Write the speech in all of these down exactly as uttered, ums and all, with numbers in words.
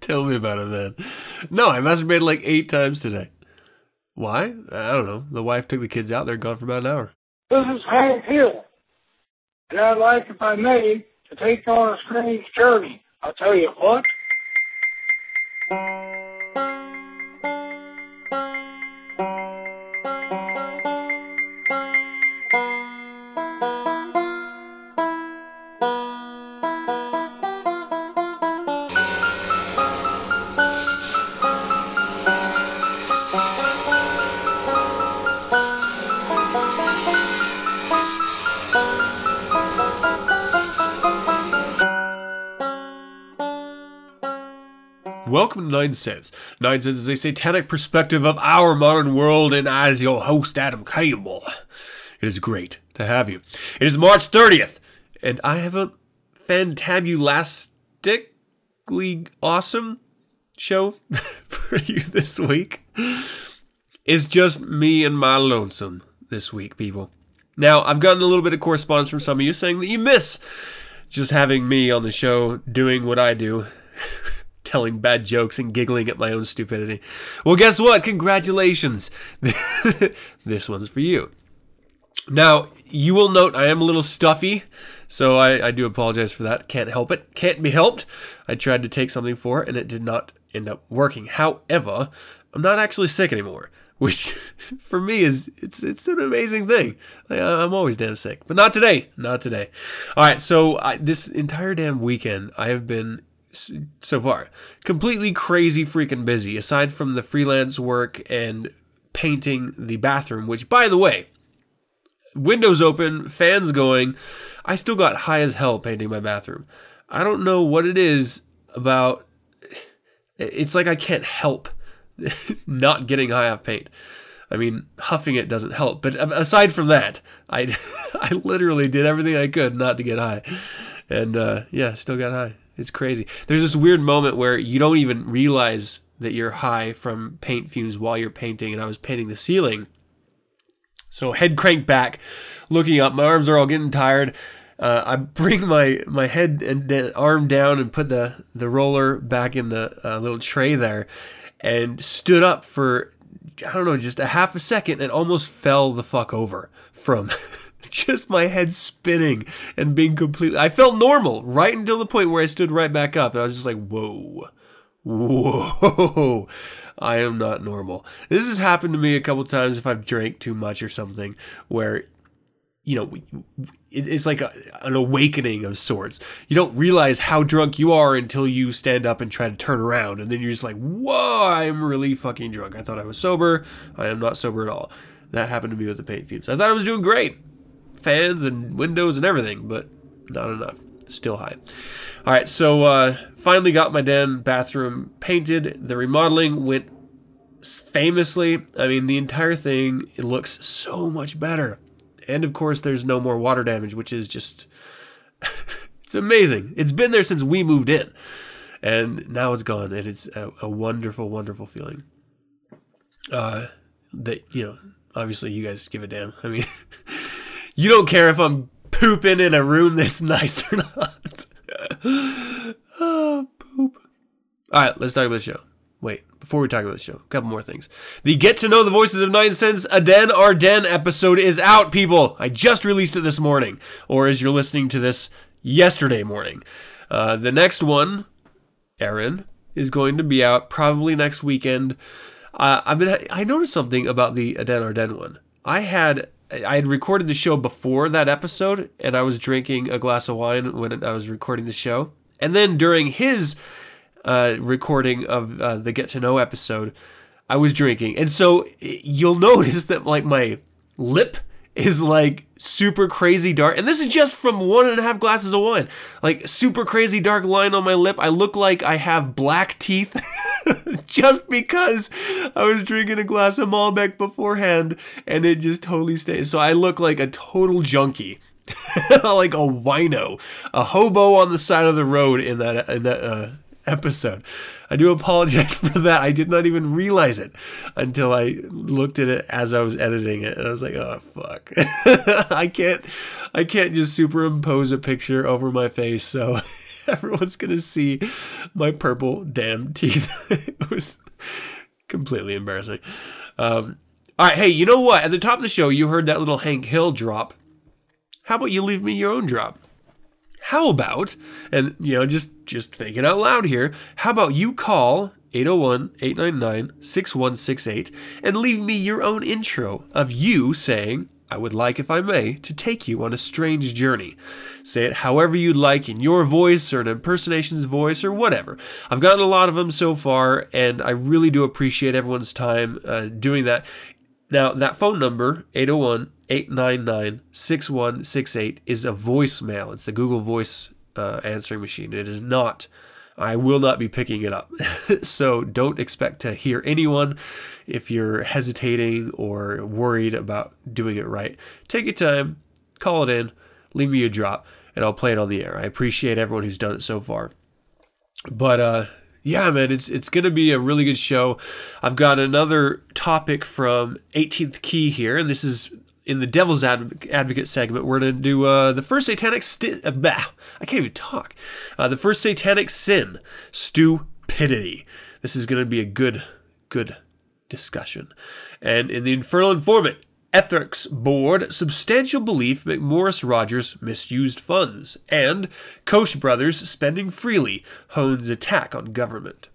Tell me about it, man. No, I masturbated like eight times today. Why? I don't know. The wife took the kids out. They're gone for about an hour. This is Hank Hill, and I'd like, if I may, to take you on a strange journey. I'll tell you what. Welcome to nine sense. nine sense is a satanic perspective of our modern world, and I is your host, Adam Campbell. It is great to have you. It is March thirtieth, and I have a fantabulastically awesome show for you this week. It's just me and my lonesome this week, people. Now, I've gotten a little bit of correspondence from some of you saying that you miss just having me on the show doing what I do. Telling bad jokes and giggling at my own stupidity. Well, guess what? Congratulations. This one's for you. Now, you will note I am a little stuffy, so I, I do apologize for that. Can't help it. Can't be helped. I tried to take something for it, and it did not end up working. However, I'm not actually sick anymore, which for me is it's it's an amazing thing. Like, I'm always damn sick, but not today. Not today. All right, so I, this entire damn weekend, I have been... so far, completely crazy freaking busy, aside from the freelance work and painting the bathroom, which, by the way, windows open, fans going, I still got high as hell painting my bathroom. I don't know what it is about, it's like I can't help not getting high off paint. I mean, huffing it doesn't help, but aside from that, I, I literally did everything I could not to get high, and uh, yeah, still got high. It's crazy. There's this weird moment where you don't even realize that you're high from paint fumes while you're painting, and I was painting the ceiling. So head cranked back, looking up. My arms are all getting tired. Uh, I bring my, my head and arm down and put the, the roller back in the uh, little tray there and stood up for, I don't know, just a half a second and almost fell the fuck over from... just my head spinning and being completely... I felt normal right until the point where I stood right back up. And I was just like, whoa, whoa, I am not normal. This has happened to me a couple times if I've drank too much or something where, you know, it's like a, an awakening of sorts. You don't realize how drunk you are until you stand up and try to turn around. And then you're just like, whoa, I'm really fucking drunk. I thought I was sober. I am not sober at all. That happened to me with the paint fumes. I thought I was doing great. Fans and windows and everything, but not enough. Still high. All right, so uh, finally got my damn bathroom painted. The remodeling went famously. I mean, the entire thing, it looks so much better. And, of course, there's no more water damage, which is just... it's amazing. It's been there since we moved in. And now it's gone, and it's a, a wonderful, wonderful feeling. Uh, that, you know, obviously you guys give a damn. I mean... You don't care if I'm pooping in a room that's nice or not. Oh, poop. All right, let's talk about the show. Wait, before we talk about the show, a couple more things. The Get to Know the Voices of nine sense Aden Arden episode is out, people. I just released it this morning, or as you're listening to this, yesterday morning. Uh, the next one, Aaron, is going to be out probably next weekend. Uh, I've been, I noticed something about the Aden Arden one. I had... I had recorded the show before that episode, and I was drinking a glass of wine when I was recording the show. And then during his uh, recording of uh, the Get to Know episode, I was drinking. And so you'll notice that like my lip is like super crazy dark. And this is just from one and a half glasses of wine. Like super crazy dark line on my lip. I look like I have black teeth. Just because I was drinking a glass of Malbec beforehand, and it just totally stays. So I look like a total junkie, like a wino, a hobo on the side of the road in that in that uh, episode. I do apologize for that. I did not even realize it until I looked at it as I was editing it, and I was like, "Oh fuck, I can't, I can't just superimpose a picture over my face." So everyone's going to see my purple damn teeth. It was completely embarrassing. Um, all right. Hey, you know what? At the top of the show, you heard that little Hank Hill drop. How about you leave me your own drop? How about, and you know, just, just thinking out loud here, how about you call eight oh one, eight nine nine, six one six eight and leave me your own intro of you saying, I would like, if I may, to take you on a strange journey. Say it however you'd like, in your voice or an impersonation's voice or whatever. I've gotten a lot of them so far, and I really do appreciate everyone's time uh, doing that. Now, that phone number, eight oh one, eight nine nine, six one six eight, is a voicemail. It's the Google Voice uh, answering machine. It is not, I will not be picking it up. So don't expect to hear anyone if you're hesitating or worried about doing it right. Take your time, call it in, leave me a drop, and I'll play it on the air. I appreciate everyone who's done it so far. But, uh... yeah, man, it's it's going to be a really good show. I've got another topic from eighteenth Key here, and this is in the Devil's Advocate segment. We're going to do uh, the first satanic... Sti- uh, bah, I can't even talk. Uh, the first satanic sin, stupidity. This is going to be a good, good discussion. And in the Infernal Informant, Ethics Board, substantial belief McMorris Rodgers misused funds, and Koch brothers spending freely, hones attack on government.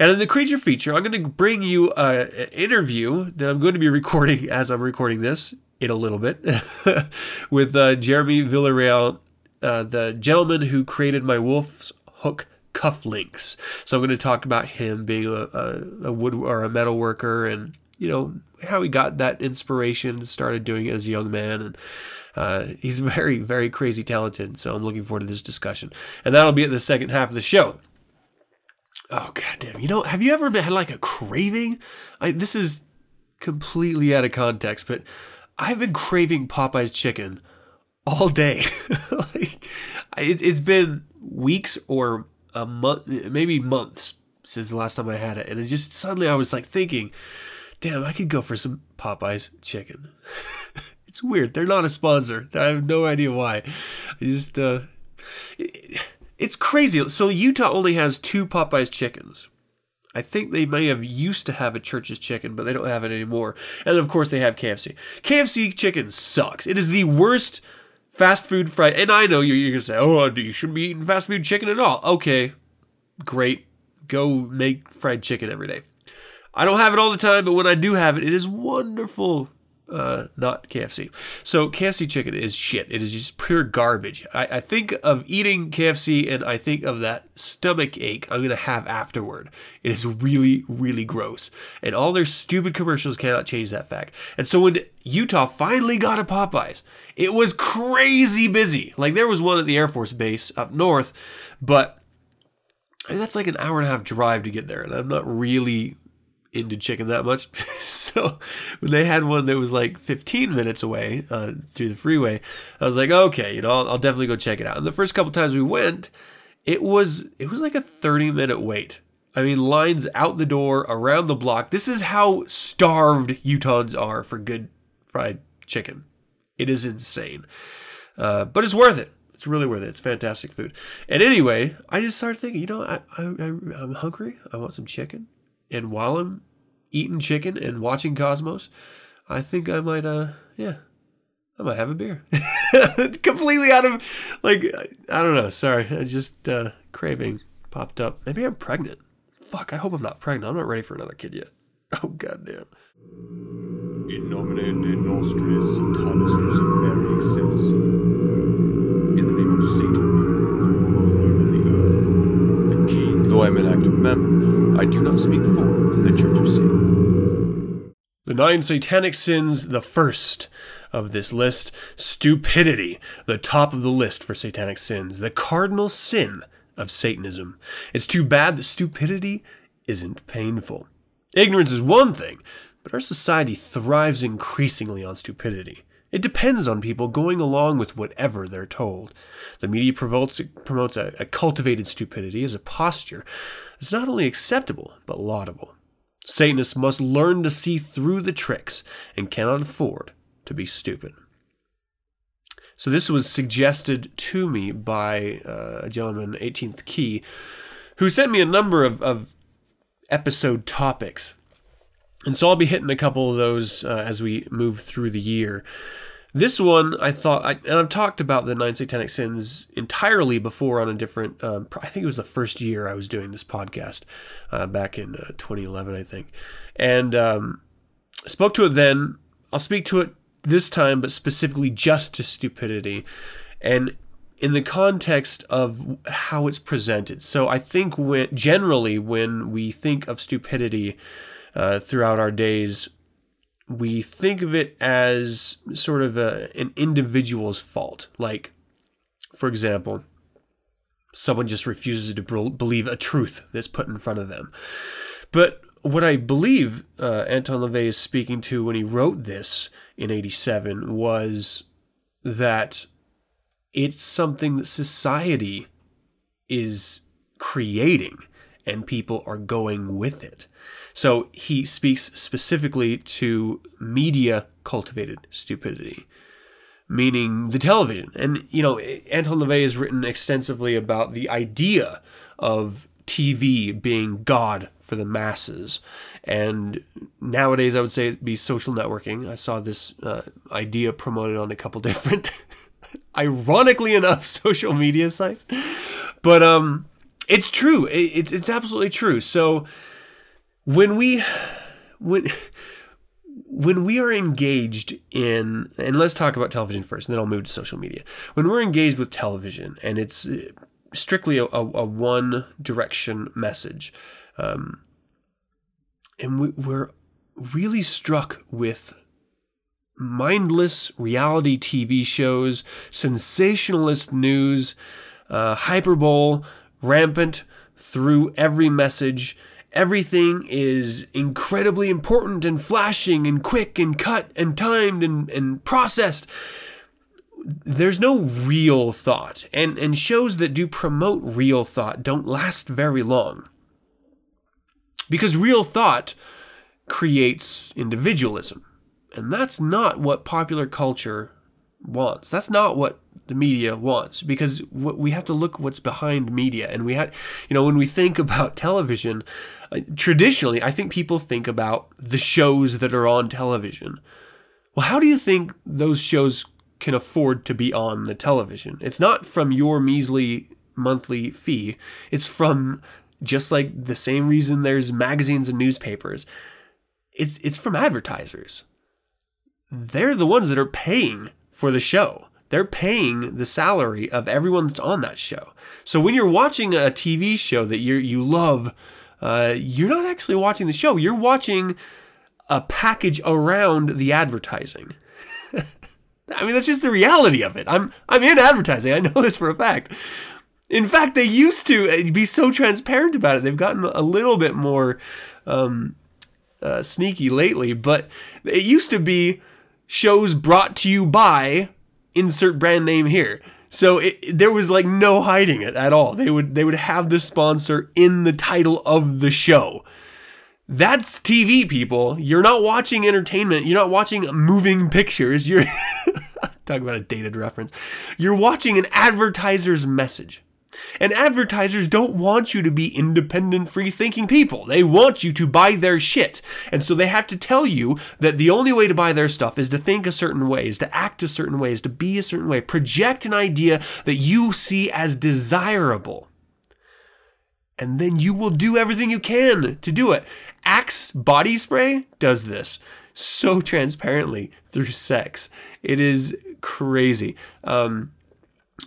And in the Creature feature, I'm going to bring you a, an interview that I'm going to be recording as I'm recording this in a little bit with uh, Jeremy Villarreal, uh, the gentleman who created my Wolf's Hook cufflinks. So I'm going to talk about him being a, a, a wood or a metal worker, and you know, how he got that inspiration, started doing it as a young man. And uh, he's very, very crazy talented. So I'm looking forward to this discussion. And that'll be at the second half of the show. Oh, goddamn. You know, have you ever had like a craving? I, this is completely out of context, but I've been craving Popeye's chicken all day. Like, it, it's been weeks or a month, maybe months since the last time I had it. And it just suddenly I was like thinking, damn, I could go for some Popeye's chicken. It's weird. They're not a sponsor. I have no idea why. I just, uh, it, it's crazy. So Utah only has two Popeye's chickens. I think they may have used to have a Church's chicken, but they don't have it anymore. And of course they have K F C. K F C chicken sucks. It is the worst fast food fried. And I know you're, you're going to say, oh, you shouldn't be eating fast food chicken at all. Okay, great. Go make fried chicken every day. I don't have it all the time, but when I do have it, it is wonderful. Uh, not K F C. So K F C chicken is shit. It is just pure garbage. I, I think of eating K F C and I think of that stomach ache I'm going to have afterward. It is really, really gross. And all their stupid commercials cannot change that fact. And so when Utah finally got a Popeyes, it was crazy busy. Like there was one at the Air Force Base up north, but I mean, that's like an hour and a half drive to get there. And I'm not really into chicken that much. So when they had one that was like fifteen minutes away uh, through the freeway, I was like, okay, you know, I'll, I'll definitely go check it out. And the first couple times we went, it was, it was like a thirty minute wait. I mean, lines out the door, around the block. This is how starved Utahns are for good fried chicken. It is insane. Uh, but it's worth it. It's really worth it. It's fantastic food. And anyway, I just started thinking, you know, I, I, I I'm hungry. I want some chicken. And while I'm eating chicken and watching Cosmos, I think I might, uh, yeah, I might have a beer. Completely out of, like, I don't know. Sorry. I just, uh, craving popped up. Maybe I'm pregnant. Fuck, I hope I'm not pregnant. I'm not ready for another kid yet. Oh, goddamn. In nomine de nostris Satanas Luciferi Excelsior. In the name of Satan, the ruler of the earth, the king. Though I'm an active member, I do not speak for the Church of Satan. The nine satanic sins, the first of this list, stupidity, the top of the list for satanic sins, the cardinal sin of Satanism. It's too bad that stupidity isn't painful. Ignorance is one thing, but our society thrives increasingly on stupidity. It depends on people going along with whatever they're told. The media promotes, promotes a, a cultivated stupidity as a posture that's not only acceptable, but laudable. Satanists must learn to see through the tricks and cannot afford to be stupid. So this was suggested to me by uh, a gentleman, eighteenth Key, who sent me a number of, of episode topics. And so I'll be hitting a couple of those uh, as we move through the year. This one, I thought, I, and I've talked about the nine satanic sins entirely before on a different, um, I think it was the first year I was doing this podcast, uh, back in uh, twenty eleven, I think. And um, spoke to it then. I'll speak to it this time, but specifically just to stupidity. And in the context of how it's presented. So I think when, generally when we think of stupidity uh, throughout our days, we think of it as sort of a, an individual's fault. Like, for example, someone just refuses to believe a truth that's put in front of them. But what I believe uh, Anton LaVey is speaking to when he wrote this in eighty-seven was that it's something that society is creating and people are going with it. So he speaks specifically to media-cultivated stupidity, meaning the television. And, you know, Anton LaVey has written extensively about the idea of T V being God for the masses. And nowadays, I would say it'd be social networking. I saw this uh, idea promoted on a couple different... ironically enough, social media sites. But um, it's true. It's it's absolutely true. So when we when when we are engaged in, and let's talk about television first, and then I'll move to social media. When we're engaged with television, and it's strictly a, a, a one direction message, um, and we, we're really struck with mindless reality T V shows, sensationalist news, uh, hyperbole, rampant through every message. Everything is incredibly important and flashing and quick and cut and timed and, and processed. There's no real thought. And, and shows that do promote real thought don't last very long. Because real thought creates individualism. And that's not what popular culture wants. That's not what the media wants, because we have to look what's behind media. And we had, you know, when we think about television, uh, traditionally, I think people think about the shows that are on television. Well, how do you think those shows can afford to be on the television? It's not from your measly monthly fee. It's from just like the same reason there's magazines and newspapers. It's it's from advertisers. They're the ones that are paying for the show. They're paying the salary of everyone that's on that show. So when you're watching a T V show that you you love, uh, you're not actually watching the show. You're watching a package around the advertising. I mean, that's just the reality of it. I'm I'm in advertising. I know this for a fact. In fact, they used to be so transparent about it. They've gotten a little bit more um, uh, sneaky lately, but it used to be shows brought to you by insert brand name here. So it, there was like no hiding it at all. They would they would have the sponsor in the title of the show. That's T V, people. You're not watching entertainment. You're not watching moving pictures. You're talk about a dated reference. You're watching an advertiser's message. And advertisers don't want you to be independent, free-thinking people. They want you to buy their shit. And so they have to tell you that the only way to buy their stuff is to think a certain way, is to act a certain way, is to be a certain way, project an idea that you see as desirable. And then you will do everything you can to do it. Axe Body Spray does this so transparently through sex. It is crazy. Um...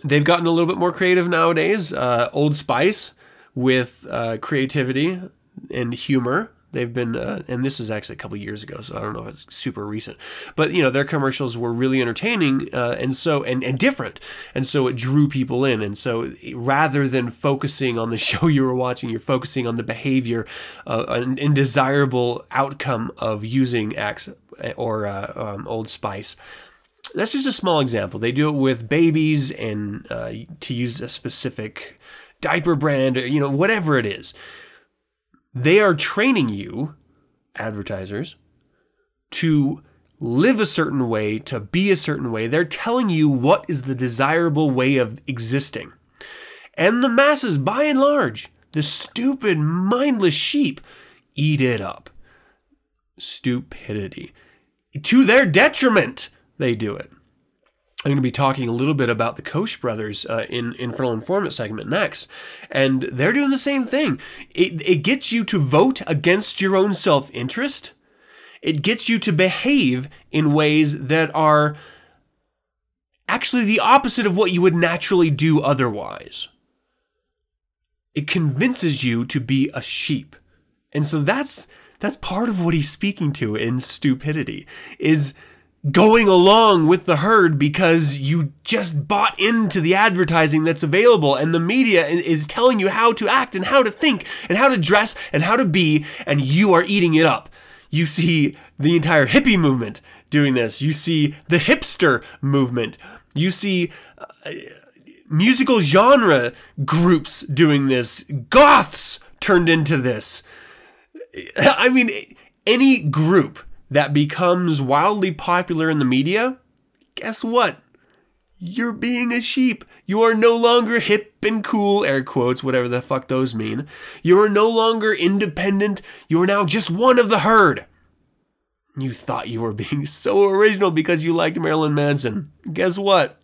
They've gotten a little bit more creative nowadays. Uh, Old Spice with uh, creativity and humor. They've been, uh, and this is actually a couple years ago, so I don't know if it's super recent. But, you know, their commercials were really entertaining uh, and so and, and different. And so it drew people in. And so rather than focusing on the show you were watching, you're focusing on the behavior uh, and, and desirable outcome of using Axe or uh, um, Old Spice. That's just a small example. They do it with babies and uh, to use a specific diaper brand, or, you know, whatever it is. They are training you, advertisers, to live a certain way, to be a certain way. They're telling you what is the desirable way of existing. And the masses, by and large, the stupid, mindless sheep, eat it up. Stupidity. To their detriment, they do it. I'm going to be talking a little bit about the Koch brothers uh, in Infernal Informant segment next, and they're doing the same thing. It, it gets you to vote against your own self-interest. It gets you to behave in ways that are actually the opposite of what you would naturally do otherwise. It convinces you to be a sheep. And so that's that's part of what he's speaking to in stupidity, is going along with the herd because you just bought into the advertising that's available, and the media is telling you how to act and how to think and how to dress and how to be, and you are eating it up. You see the entire hippie movement doing this. You see the hipster movement. You see uh, musical genre groups doing this. Goths turned into this. I mean, any group that becomes wildly popular in the media, guess what? You're being a sheep. You are no longer hip and cool, air quotes, whatever the fuck those mean. You are no longer independent. You are now just one of the herd. You thought you were being so original because you liked Marilyn Manson. Guess what?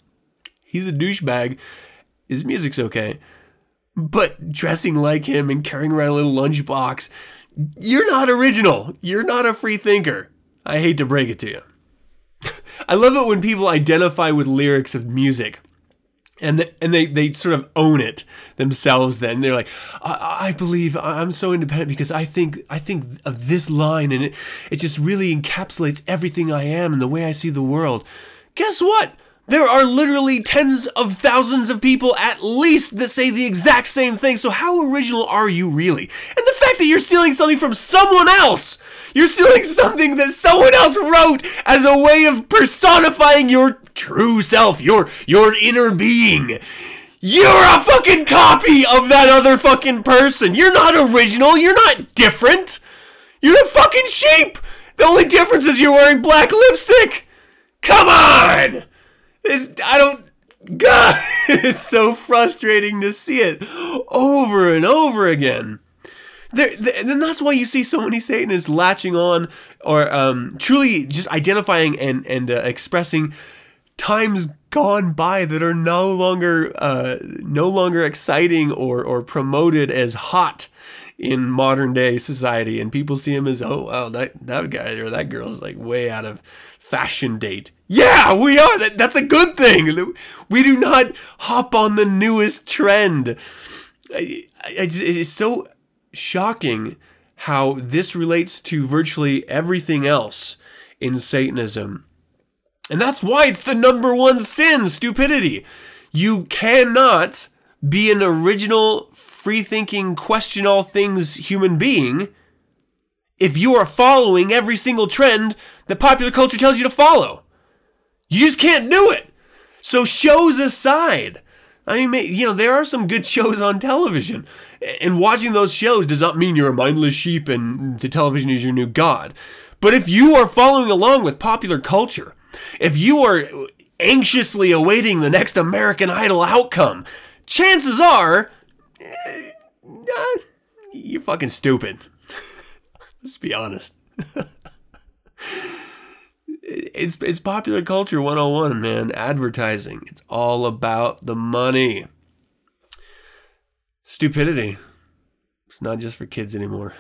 He's a douchebag. His music's okay. But dressing like him and carrying around a little lunchbox, you're not original. You're not a free thinker. I hate to break it to you. I love it when people identify with lyrics of music and the, and they, they sort of own it themselves then. They're like, I, I believe I'm so independent because I think I think of this line, and it, it just really encapsulates everything I am and the way I see the world. Guess what? There are literally tens of thousands of people at least that say the exact same thing. So how original are you really? And the fact that you're stealing something from someone else. You're stealing something that someone else wrote as a way of personifying your true self, your your inner being. You're a fucking copy of that other fucking person. You're not original. You're not different. You're a fucking sheep. The only difference is you're wearing black lipstick. Come on. This, I don't, God, it's so frustrating to see it over and over again. There, and then that's why you see so many Satanists latching on or um, truly just identifying and, and uh, expressing times gone by that are no longer uh, no longer exciting or, or promoted as hot in modern day society. And people see him as, oh, wow, that, that guy or that girl is like way out of fashion date. Yeah, we are. That, that's a good thing. We do not hop on the newest trend. I, I just, it's so shocking how this relates to virtually everything else in Satanism. And that's why it's the number one sin, stupidity. You cannot be an original, free-thinking, question-all-things human being if you are following every single trend that popular culture tells you to follow. You just can't do it. So shows aside, I mean, you know, there are some good shows on television. And watching those shows does not mean you're a mindless sheep and the television is your new god. But if you are following along with popular culture, if you are anxiously awaiting the next American Idol outcome, chances are, eh, nah, you're fucking stupid. Let's be honest. It's it's popular culture one oh one, man. Advertising. It's all about the money. Stupidity. It's not just for kids anymore.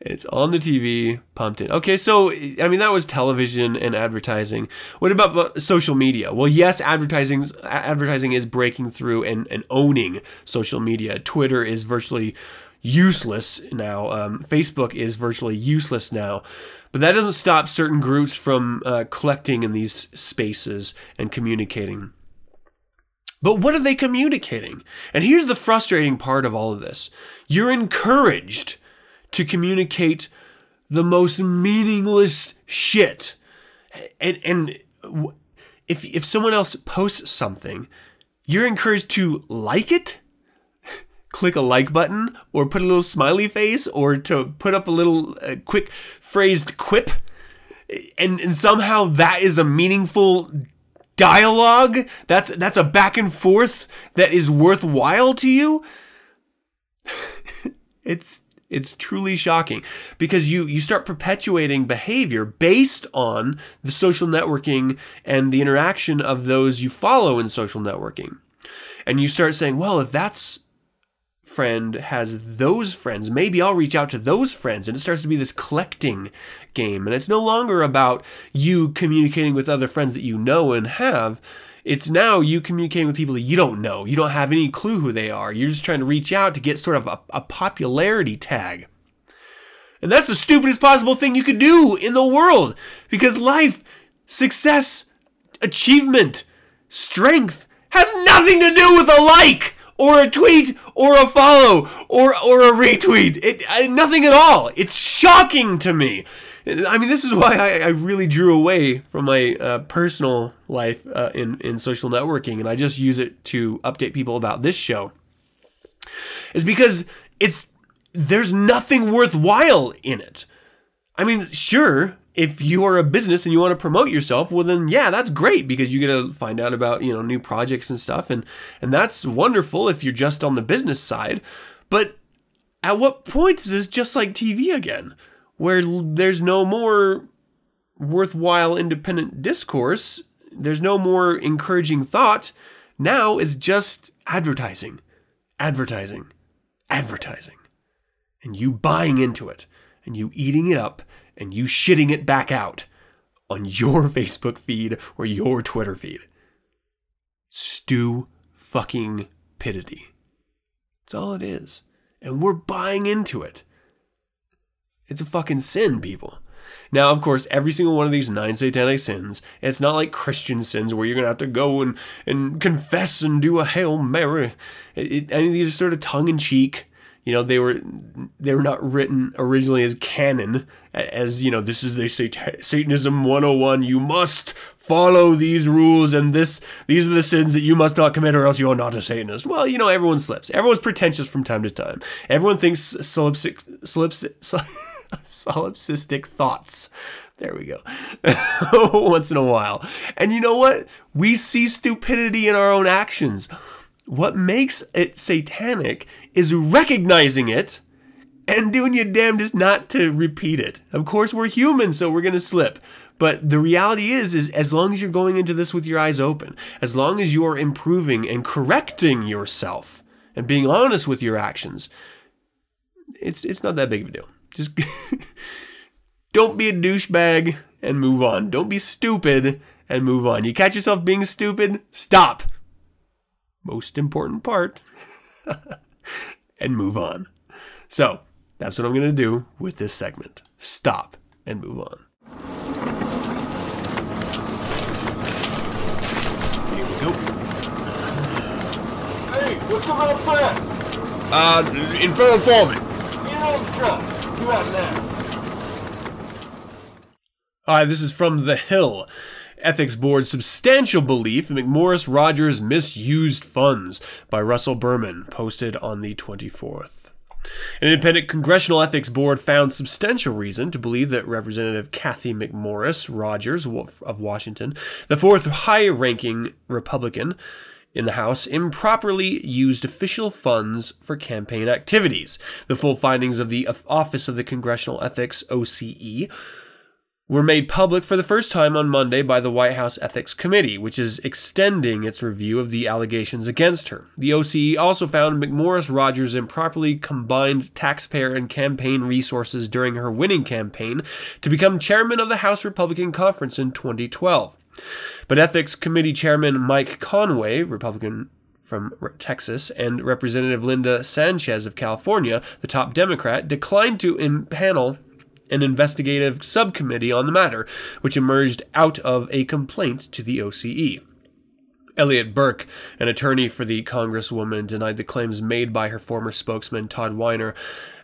It's on the T V, pumped in. Okay, so, I mean, that was television and advertising. What about social media? Well, yes, advertising advertising is breaking through and, and owning social media. Twitter is virtually useless now. Um, Facebook is virtually useless now. But that doesn't stop certain groups from uh, collecting in these spaces and communicating. But what are they communicating? And here's the frustrating part of all of this. You're encouraged to communicate the most meaningless shit. And, and if, if someone else posts something, you're encouraged to like it, click a like button, or put a little smiley face, or to put up a little uh, quick phrased quip and, and somehow that is a meaningful dialogue? That's that's a back and forth that is worthwhile to you? It's it's truly shocking, because you, you start perpetuating behavior based on the social networking and the interaction of those you follow in social networking. And you start saying, well, if that's friend has those friends, maybe I'll reach out to those friends. And it starts to be this collecting game. And it's no longer about you communicating with other friends that you know and have. It's now you communicating with people that you don't know. You don't have any clue who they are. You're just trying to reach out to get sort of a, a popularity tag. And that's the stupidest possible thing you could do in the world. Because life, success, achievement, strength has nothing to do with a like, or a tweet, or a follow, or or a retweet. It, uh, nothing at all. It's shocking to me. I mean, this is why I, I really drew away from my uh, personal life uh, in, in social networking, and I just use it to update people about this show. It's because it's there's nothing worthwhile in it. I mean, sure, if you are a business and you want to promote yourself, well then, yeah, that's great, because you get to find out about, you know, new projects and stuff, and, and that's wonderful if you're just on the business side. But at what point is this just like T V again, where there's no more worthwhile independent discourse, there's no more encouraging thought? Now is just advertising, advertising, advertising, and you buying into it, and you eating it up, and you shitting it back out on your Facebook feed or your Twitter feed. Stu fucking piddity. That's all it is. And we're buying into it. It's a fucking sin, people. Now, of course, every single one of these nine satanic sins, it's not like Christian sins where you're going to have to go and, and confess and do a Hail Mary. It, it, I mean, these are sort of tongue-in-cheek. You know, they were they were not written originally as canon, as, you know, this is the sat- Satanism one oh one. You must follow these rules, and this these are the sins that you must not commit, or else you are not a Satanist. Well, you know, everyone slips. Everyone's pretentious from time to time. Everyone thinks solipsistic, solipsi- solipsistic thoughts. There we go. Once in a while. And you know what? We see stupidity in our own actions. What makes it satanic is recognizing it and doing your damnedest not to repeat it. Of course, we're human, so we're going to slip. But the reality is, is as long as you're going into this with your eyes open, as long as you're improving and correcting yourself and being honest with your actions, it's it's not that big of a deal. Just don't be a douchebag and move on. Don't be stupid and move on. You catch yourself being stupid, stop. Most important part, and move on. So that's what I'm going to do with this segment. Stop and move on. Here we go. Hey, what's going on, friends? Uh, in front of the foreman. You know the truck. You out now. All right, this is from The Hill. Ethics Board's substantial belief in McMorris Rodgers' misused funds by Russell Berman, posted on the twenty-fourth. An independent Congressional Ethics Board found substantial reason to believe that Representative Cathy McMorris Rodgers of Washington, the fourth high-ranking Republican in the House, improperly used official funds for campaign activities. The full findings of the Office of the Congressional Ethics, O C E, were made public for the first time on Monday by the White House Ethics Committee, which is extending its review of the allegations against her. The O C E also found McMorris Rodgers improperly combined taxpayer and campaign resources during her winning campaign to become chairman of the House Republican Conference in twenty twelve. But Ethics Committee Chairman Mike Conway, Republican from Texas, and Representative Linda Sanchez of California, the top Democrat, declined to impanel an investigative subcommittee on the matter, which emerged out of a complaint to the O C E. Elliot Burke, an attorney for the Congresswoman, denied the claims made by her former spokesman, Todd Winer,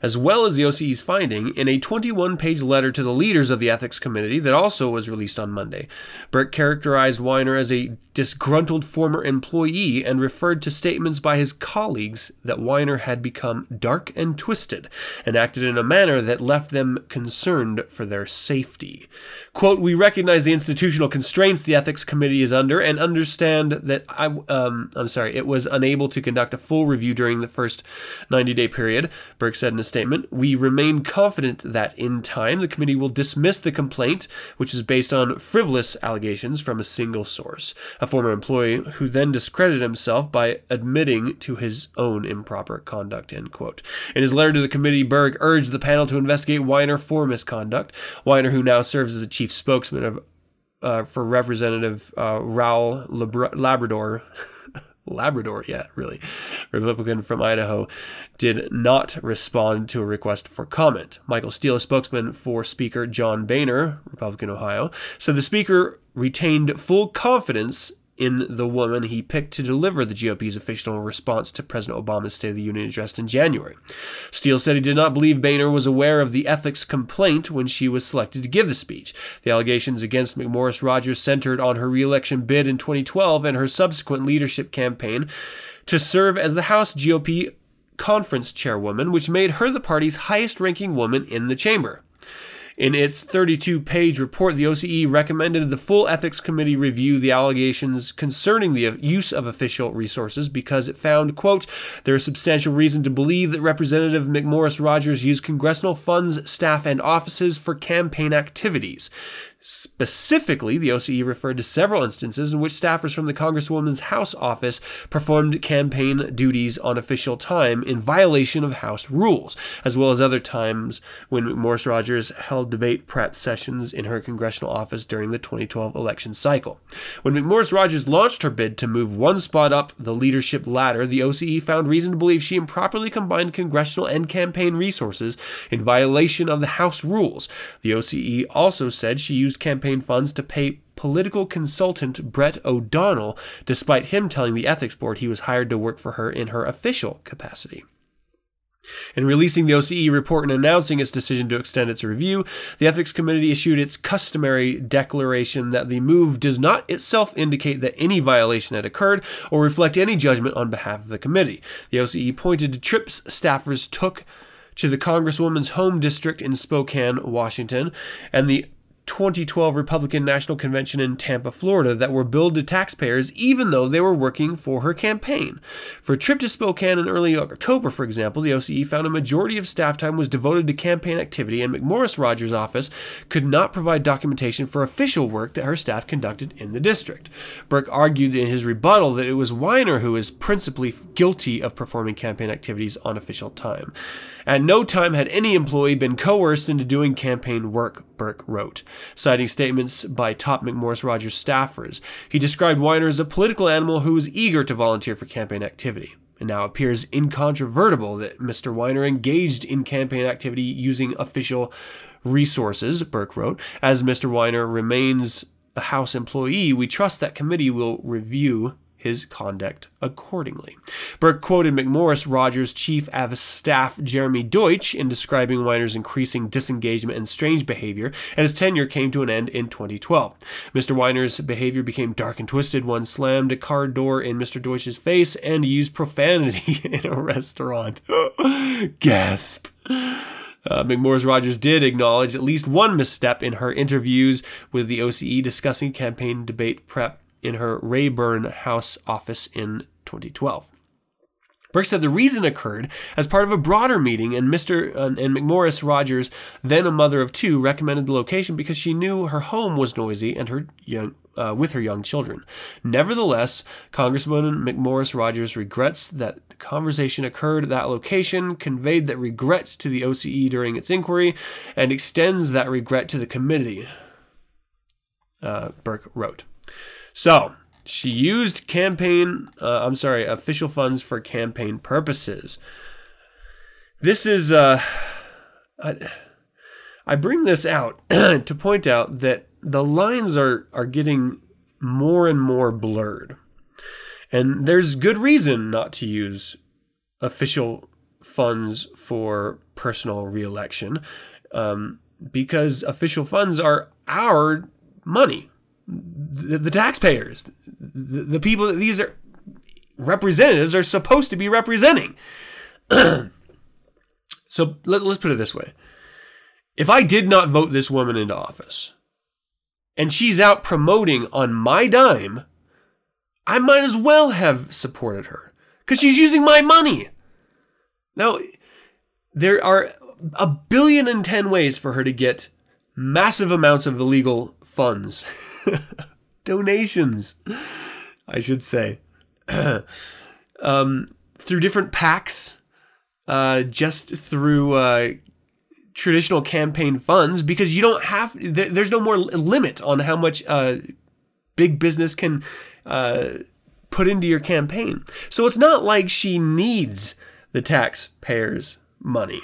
as well as the O C E's finding, in a twenty-one page letter to the leaders of the Ethics Committee that also was released on Monday. Burke characterized Winer as a disgruntled former employee and referred to statements by his colleagues that Winer had become dark and twisted and acted in a manner that left them concerned for their safety. Quote, "We recognize the institutional constraints the Ethics Committee is under and understand that I, um, I'm sorry, it was unable to conduct a full review during the first ninety-day period," Burke said in a statement. "We remain confident that in time the committee will dismiss the complaint, which is based on frivolous allegations from a single source, a former employee who then discredited himself by admitting to his own improper conduct," end quote. In his letter to the committee, Berg urged the panel to investigate Winer for misconduct. Winer, who now serves as the chief spokesman of Uh, for Representative uh, Raul Labra- Labrador, Labrador, yeah, really, Republican from Idaho, did not respond to a request for comment. Michael Steele, a spokesman for Speaker John Boehner, Republican Ohio, said the Speaker retained full confidence in the woman he picked to deliver the G O P's official response to President Obama's State of the Union address in January. Steele said he did not believe Boehner was aware of the ethics complaint when she was selected to give the speech. The allegations against McMorris Rodgers centered on her reelection bid in twenty twelve and her subsequent leadership campaign to serve as the House G O P conference chairwoman, which made her the party's highest-ranking woman in the chamber. In its thirty-two page report, the O C E recommended the full Ethics Committee review the allegations concerning the use of official resources because it found, quote, "There is substantial reason to believe that Representative McMorris Rodgers used congressional funds, staff, and offices for campaign activities." Specifically, the O C E referred to several instances in which staffers from the Congresswoman's House office performed campaign duties on official time in violation of House rules, as well as other times when McMorris Rodgers held debate prep sessions in her congressional office during the twenty twelve election cycle. When McMorris Rodgers launched her bid to move one spot up the leadership ladder, the O C E found reason to believe she improperly combined congressional and campaign resources in violation of the House rules. The O C E also said she used campaign funds to pay political consultant Brett O'Donnell, despite him telling the ethics board he was hired to work for her in her official capacity. In releasing the O C E report and announcing its decision to extend its review, the Ethics Committee issued its customary declaration that the move does not itself indicate that any violation had occurred or reflect any judgment on behalf of the committee. The O C E pointed to trips staffers took to the Congresswoman's home district in Spokane, Washington, and the twenty twelve Republican National Convention in Tampa, Florida, that were billed to taxpayers even though they were working for her campaign. For a trip to Spokane in early October, for example, the O C E found a majority of staff time was devoted to campaign activity, and McMorris Rodgers' office could not provide documentation for official work that her staff conducted in the district. Burke argued in his rebuttal that it was Winer who is principally guilty of performing campaign activities on official time. At no time had any employee been coerced into doing campaign work, Burke wrote, citing statements by top McMorris Rodgers staffers. He described Winer as a political animal who was eager to volunteer for campaign activity. It now appears incontrovertible that Mister Winer engaged in campaign activity using official resources, Burke wrote. As Mister Winer remains a House employee, we trust that committee will review his conduct accordingly. Burke quoted McMorris Rodgers' chief of staff, Jeremy Deutsch, in describing Winer's increasing disengagement and strange behavior, and his tenure came to an end in twenty twelve. Mister Winer's behavior became dark and twisted. One slammed a car door in Mister Deutsch's face and used profanity in a restaurant. Gasp. Uh, McMorris Rodgers did acknowledge at least one misstep in her interviews with the O C E discussing campaign debate prep in her Rayburn House office in twenty twelve. Burke said the reason occurred as part of a broader meeting, and Mister Uh, and McMorris Rodgers, then a mother of two, recommended the location because she knew her home was noisy and her young, uh, with her young children. Nevertheless, Congresswoman McMorris Rodgers regrets that the conversation occurred at that location, conveyed that regret to the O C E during its inquiry, and extends that regret to the committee, uh, Burke wrote. So, she used campaign, uh, I'm sorry, official funds for campaign purposes. This is, uh, I, I bring this out to point out that the lines are, are getting more and more blurred. And there's good reason not to use official funds for personal reelection, um, because official funds are our money, the, the taxpayers, the, the people that these are representatives are supposed to be representing. So let, let's put it this way. If I did not vote this woman into office and she's out promoting on my dime, I might as well have supported her because she's using my money. Now, there are a billion and ten ways for her to get massive amounts of illegal funds, donations, I should say, um, through different PACs, uh, just through uh, traditional campaign funds, because you don't have, th- there's no more limit on how much uh, big business can uh, put into your campaign. So it's not like she needs the taxpayers' money.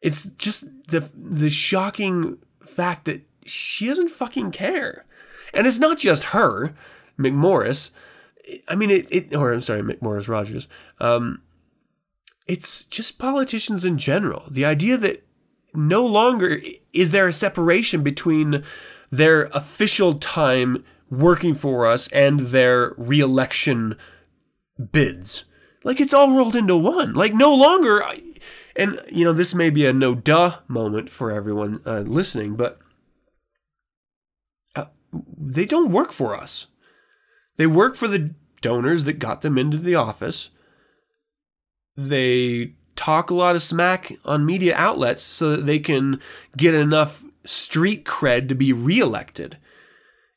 It's just the the shocking fact that she doesn't fucking care. And it's not just her, McMorris. I mean, it, it or I'm sorry, McMorris Rodgers. Um, it's just politicians in general. The idea that no longer is there a separation between their official time working for us and their re-election bids. Like, it's all rolled into one. Like, no longer, and, you know, this may be a no-duh moment for everyone uh, listening, but uh, they don't work for us. They work for the donors that got them into the office. They talk a lot of smack on media outlets so that they can get enough street cred to be reelected.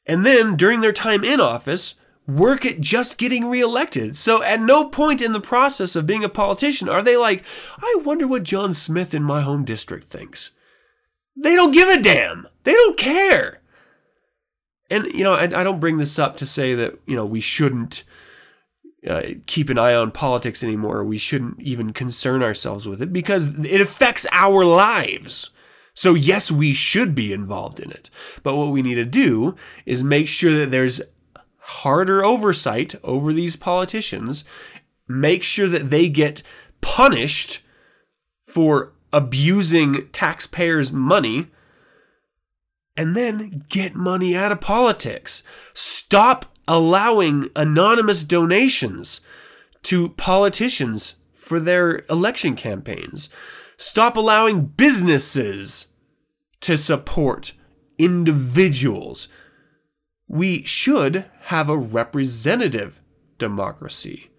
And then, during their time in office, work at just getting reelected. So at no point in the process of being a politician are they like, I wonder what John Smith in my home district thinks. They don't give a damn. They don't care. And, you know, I, I don't bring this up to say that, you know, we shouldn't uh, keep an eye on politics anymore. We shouldn't even concern ourselves with it because it affects our lives. So yes, we should be involved in it. But what we need to do is make sure that there's harder oversight over these politicians, make sure that they get punished for abusing taxpayers' money, and then get money out of politics. Stop allowing anonymous donations to politicians for their election campaigns. Stop allowing businesses to support individuals. We should have a representative democracy.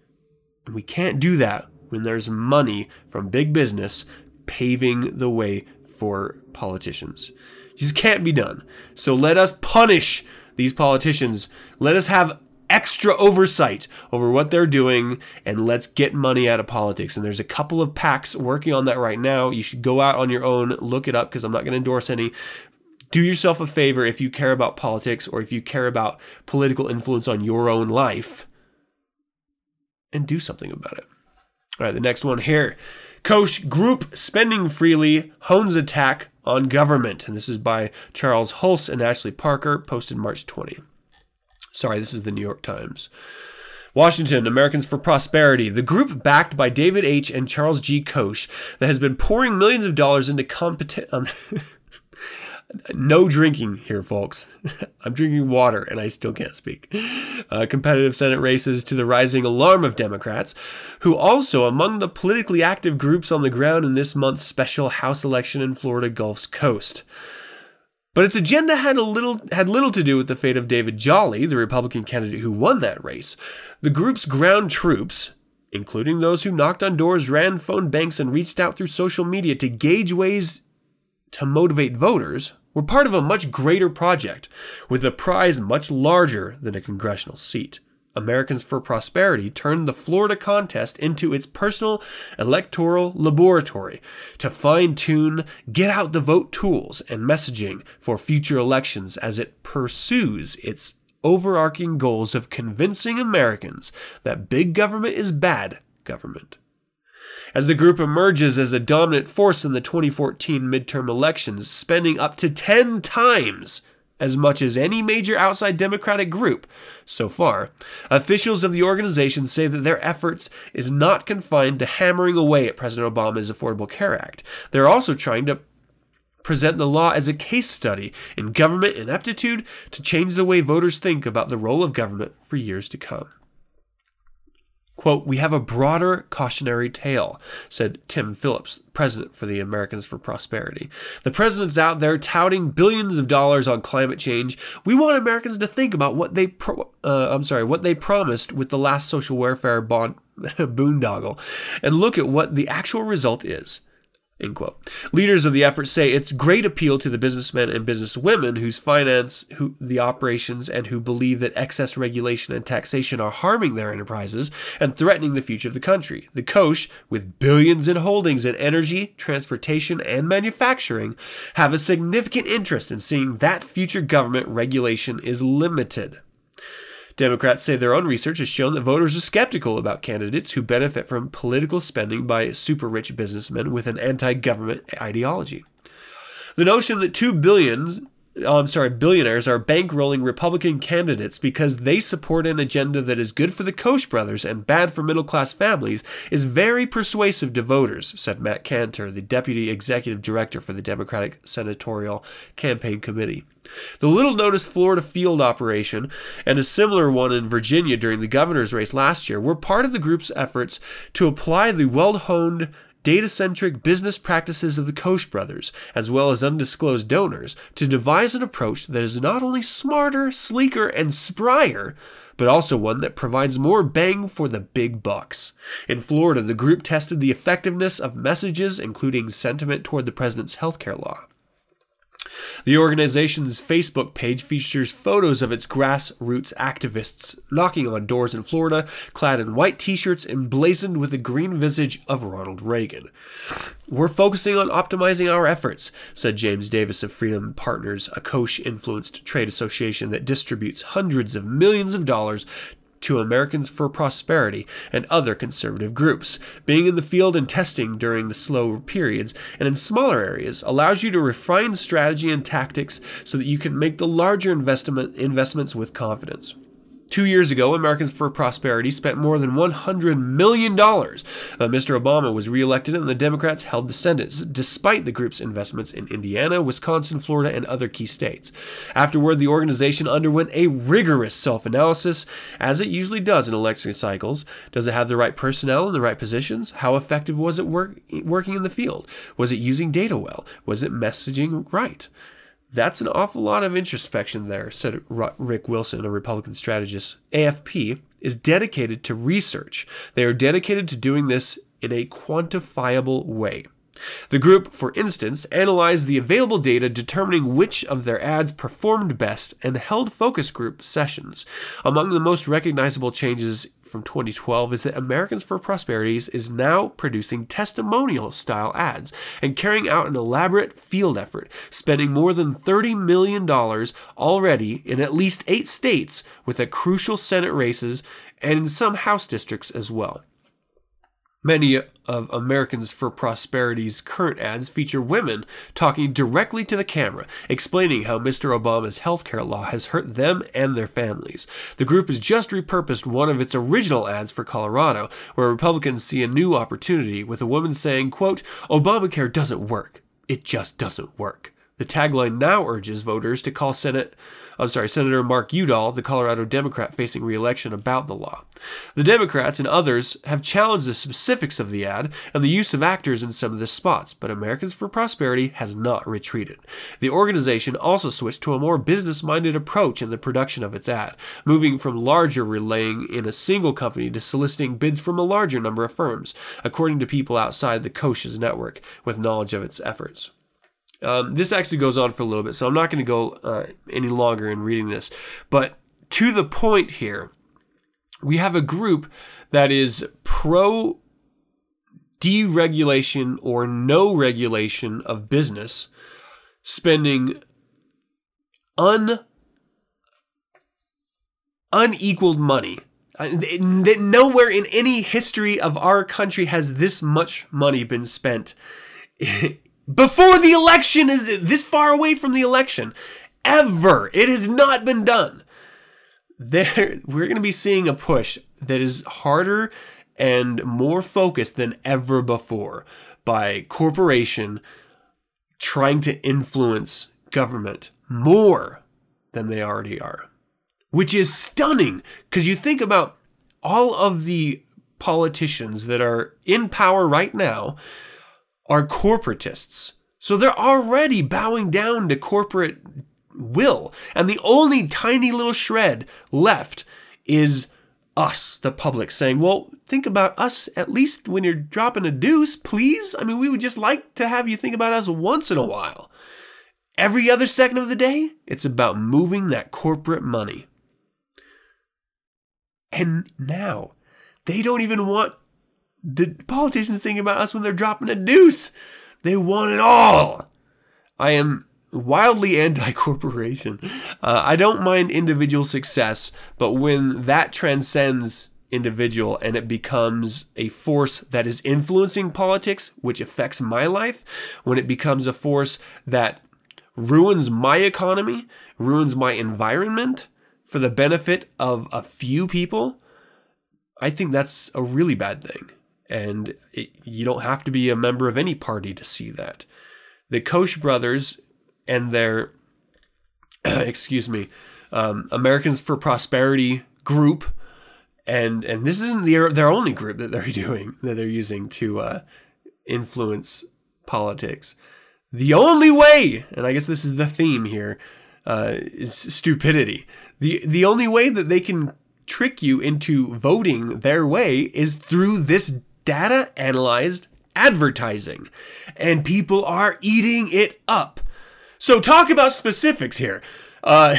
And we can't do that when there's money from big business paving the way for politicians. It just can't be done. So let us punish these politicians. Let us have extra oversight over what they're doing, and let's get money out of politics. And there's a couple of PACs working on that right now. You should go out on your own, look it up, because I'm not going to endorse any. Do yourself a favor if you care about politics or if you care about political influence on your own life, and do something about it. All right, the next one here. Koch Group Spending Freely, Hones Attack on Government. And this is by Charles Hulse and Ashley Parker, posted March twentieth. Sorry, this is the New York Times. Washington, Americans for Prosperity, the group backed by David H. and Charles G. Koch that has been pouring millions of dollars into competent... Um, No drinking here, folks. I'm drinking water and I still can't speak. Uh, competitive Senate races to the rising alarm of Democrats, who also among the politically active groups on the ground in this month's special House election in Florida Gulf Coast. But its agenda had a little had little to do with the fate of David Jolly, the Republican candidate who won that race. The group's ground troops, including those who knocked on doors, ran phone banks, and reached out through social media to gauge ways to motivate voters, were part of a much greater project, with a prize much larger than a congressional seat. Americans for Prosperity turned the Florida contest into its personal electoral laboratory to fine-tune get-out-the-vote tools and messaging for future elections as it pursues its overarching goals of convincing Americans that big government is bad government. As the group emerges as a dominant force in the twenty fourteen midterm elections, spending up to ten times as much as any major outside Democratic group so far. Officials of the organization say that their efforts is not confined to hammering away at President Obama's Affordable Care Act. They're also trying to present the law as a case study in government ineptitude to change the way voters think about the role of government for years to come. Quote, "We have a broader cautionary tale," said Tim Phillips, president for the Americans for Prosperity. "The president's out there touting billions of dollars on climate change. We want Americans to think about what they, pro- uh, I'm sorry, what they promised with the last social welfare bond boondoggle, and look at what the actual result is." End quote. Leaders of the effort say its great appeal to the businessmen and businesswomen whose finance who, the operations and who believe that excess regulation and taxation are harming their enterprises and threatening the future of the country. The Koch, with billions in holdings in energy, transportation, and manufacturing, have a significant interest in seeing that future government regulation is limited. Democrats say their own research has shown that voters are skeptical about candidates who benefit from political spending by super-rich businessmen with an anti-government ideology. The notion that two billions, oh, I'm sorry, billionaires are bankrolling Republican candidates because they support an agenda that is good for the Koch brothers and bad for middle-class families is very persuasive to voters, said Matt Cantor, the deputy executive director for the Democratic Senatorial Campaign Committee. The little-noticed Florida field operation and a similar one in Virginia during the governor's race last year were part of the group's efforts to apply the well-honed, data-centric business practices of the Koch brothers, as well as undisclosed donors, to devise an approach that is not only smarter, sleeker, and sprier, but also one that provides more bang for the big bucks. In Florida, the group tested the effectiveness of messages, including sentiment toward the president's healthcare law. The organization's Facebook page features photos of its grassroots activists knocking on doors in Florida, clad in white t-shirts emblazoned with the green visage of Ronald Reagan. "We're focusing on optimizing our efforts," said James Davis of Freedom Partners, a Koch-influenced trade association that distributes hundreds of millions of dollars to Americans for Prosperity and other conservative groups. Being in the field and testing during the slow periods and in smaller areas allows you to refine strategy and tactics so that you can make the larger investment investments with confidence. Two years ago, Americans for Prosperity spent more than one hundred million dollars, but Mister Obama was reelected and the Democrats held the Senate, despite the group's investments in Indiana, Wisconsin, Florida, and other key states. Afterward, the organization underwent a rigorous self-analysis, as it usually does in election cycles. Does it have the right personnel in the right positions? How effective was it work, working in the field? Was it using data well? Was it messaging right? That's an awful lot of introspection there, said Rick Wilson, a Republican strategist. A F P is dedicated to research. They are dedicated to doing this in a quantifiable way. The group, for instance, analyzed the available data determining which of their ads performed best and held focus group sessions. Among the most recognizable changes from twenty twelve is that Americans for Prosperities is now producing testimonial-style ads and carrying out an elaborate field effort, spending more than thirty million dollars already in at least eight states with the crucial Senate races and in some House districts as well. Many of Americans for Prosperity's current ads feature women talking directly to the camera, explaining how Mister Obama's healthcare law has hurt them and their families. The group has just repurposed one of its original ads for Colorado, where Republicans see a new opportunity with a woman saying, quote, "Obamacare doesn't work. It just doesn't work." The tagline now urges voters to call Senate, I'm sorry, Senator Mark Udall, the Colorado Democrat facing re-election, about the law. The Democrats and others have challenged the specifics of the ad and the use of actors in some of the spots, but Americans for Prosperity has not retreated. The organization also switched to a more business-minded approach in the production of its ad, moving from larger relaying in a single company to soliciting bids from a larger number of firms, according to people outside the Koch's network with knowledge of its efforts. Um, this actually goes on for a little bit, so I'm not going to go uh, any longer in reading this. But to the point here, we have a group that is pro-deregulation or no regulation of business, spending un unequaled money. Nowhere in any history of our country has this much money been spent before the election is this far away from the election. ever. It has not been done. There, we're going to be seeing a push that is harder and more focused than ever before by corporation trying to influence government more than they already are, which is stunning because you think about all of the politicians that are in power right now are corporatists. So they're already bowing down to corporate will. And the only tiny little shred left is us, the public, saying, well, think about us at least when you're dropping a deuce, please. I mean, we would just like to have you think about us once in a while. Every other second of the day, it's about moving that corporate money. And now, they don't even want the politicians thinking about us when they're dropping a deuce. They want it all. I am wildly anti-corporation. Uh, I don't mind individual success, but when that transcends individual and it becomes a force that is influencing politics, which affects my life, when it becomes a force that ruins my economy, ruins my environment for the benefit of a few people, I think that's a really bad thing. And it, you don't have to be a member of any party to see that. The Koch brothers and their, excuse me, um, Americans for Prosperity group, and and this isn't their their only group that they're doing that they're using to uh, influence politics. The only way, and I guess this is the theme here, uh, is stupidity. the The only way that they can trick you into voting their way is through this data analyzed advertising, and people are eating it up. So talk about specifics here. Uh,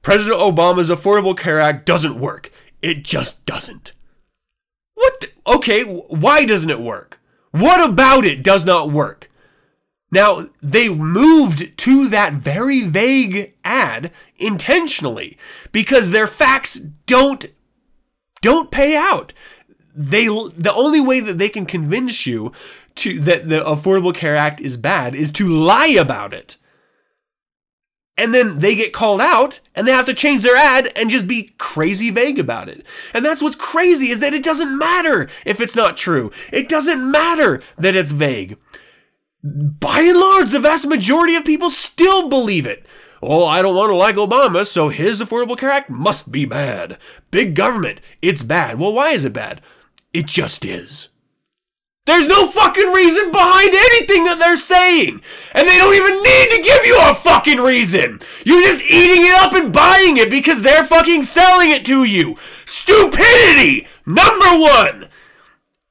President Obama's Affordable Care Act doesn't work. It just doesn't. What? The, okay, why doesn't it work? What about it does not work? Now, they moved to that very vague ad intentionally because their facts don't don't pay out. They the only way that they can convince you to that the Affordable Care Act is bad is to lie about it. And then they get called out and they have to change their ad and just be crazy vague about it. And that's what's crazy, is that it doesn't matter if it's not true. It doesn't matter that it's vague. By and large, the vast majority of people still believe it. Oh, I don't want to like Obama, so his Affordable Care Act must be bad. Big government, it's bad. Well, why is it bad? It just is. There's no fucking reason behind anything that they're saying. And they don't even need to give you a fucking reason. You're just eating it up and buying it because they're fucking selling it to you. Stupidity, number one.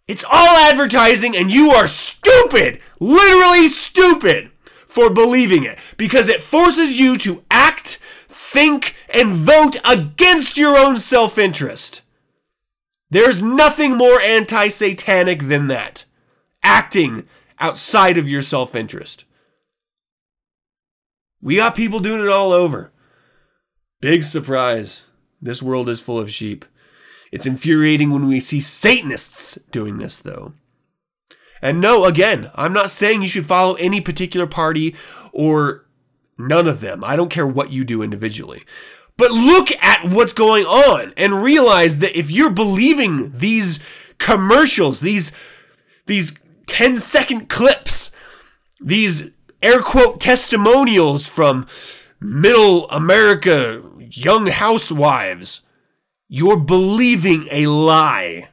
It's all advertising, and you are stupid, literally stupid, for believing it, because it forces you to act, think, and vote against your own self-interest. There's nothing more anti-satanic than that, acting outside of your self-interest. We got people doing it all over. Big surprise. This world is full of sheep. It's infuriating when we see Satanists doing this, though. And no, again, I'm not saying you should follow any particular party or none of them. I don't care what you do individually. But look at what's going on and realize that if you're believing these commercials, these, these ten-second clips, these air quote testimonials from middle America young housewives, you're believing a lie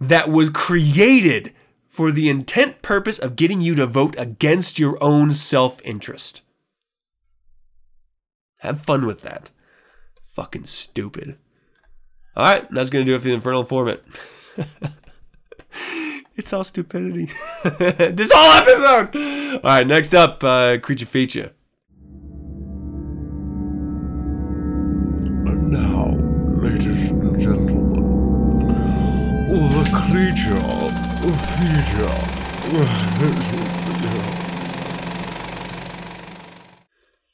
that was created for the intent purpose of getting you to vote against your own self-interest. Have fun with that. Fucking stupid. All right, that's going to do it for the Infernal Informant. It's all stupidity. This whole episode! All right, next up, uh, Creature Feature. And now, ladies and gentlemen, the creature feature.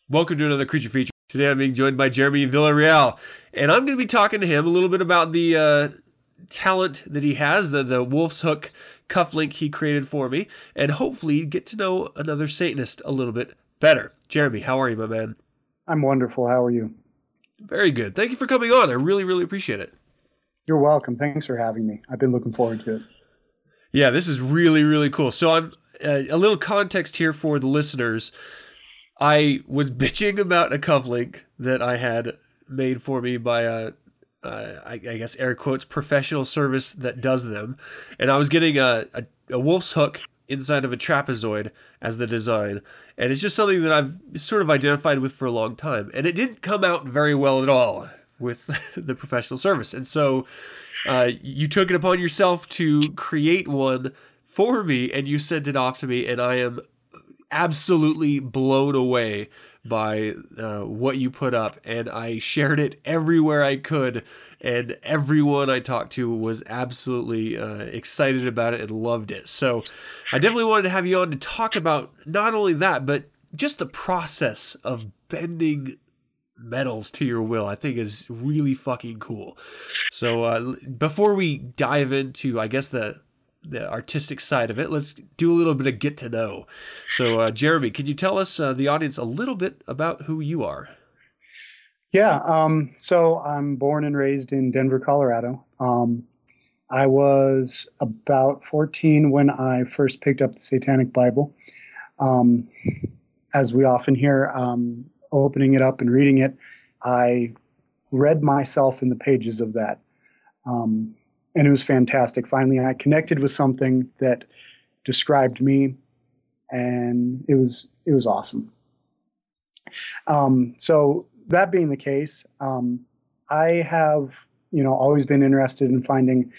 Welcome to another Creature Feature. Today I'm being joined by Jeremy Villarreal, and I'm going to be talking to him a little bit about the uh, talent that he has, the, the Wolf's Hook cufflink he created for me, and hopefully get to know another Satanist a little bit better. Jeremy, how are you, my man? I'm wonderful. How are you? Very good. Thank you for coming on. I really, really appreciate it. You're welcome. Thanks for having me. I've been looking forward to it. Yeah, this is really, really cool. So I'm uh, a little context here for the listeners. I was bitching about a cufflink that I had made for me by a, uh, I, I guess, air quotes, professional service that does them. And I was getting a, a, a wolf's hook inside of a trapezoid as the design. And it's just something that I've sort of identified with for a long time. And it didn't come out very well at all with the professional service. And so uh, you took it upon yourself to create one for me, and you sent it off to me. And I am absolutely blown away by uh, what you put up. And I shared it everywhere I could. And everyone I talked to was absolutely uh, excited about it and loved it. So I definitely wanted to have you on to talk about not only that, but just the process of bending metals to your will, I think, is really fucking cool. So uh, before we dive into, I guess, the the artistic side of it, let's do a little bit of get to know. So uh, Jeremy, can you tell us, uh, the audience, a little bit about who you are? Yeah. Um, so I'm born and raised in Denver, Colorado. Um, I was about fourteen when I first picked up the Satanic Bible. Um, as we often hear, um, opening it up and reading it, I read myself in the pages of that. Um, and it was fantastic. Finally, I connected with something that described me, and it was, it was awesome. Um, so that being the case, um, I have, you know, always been interested in finding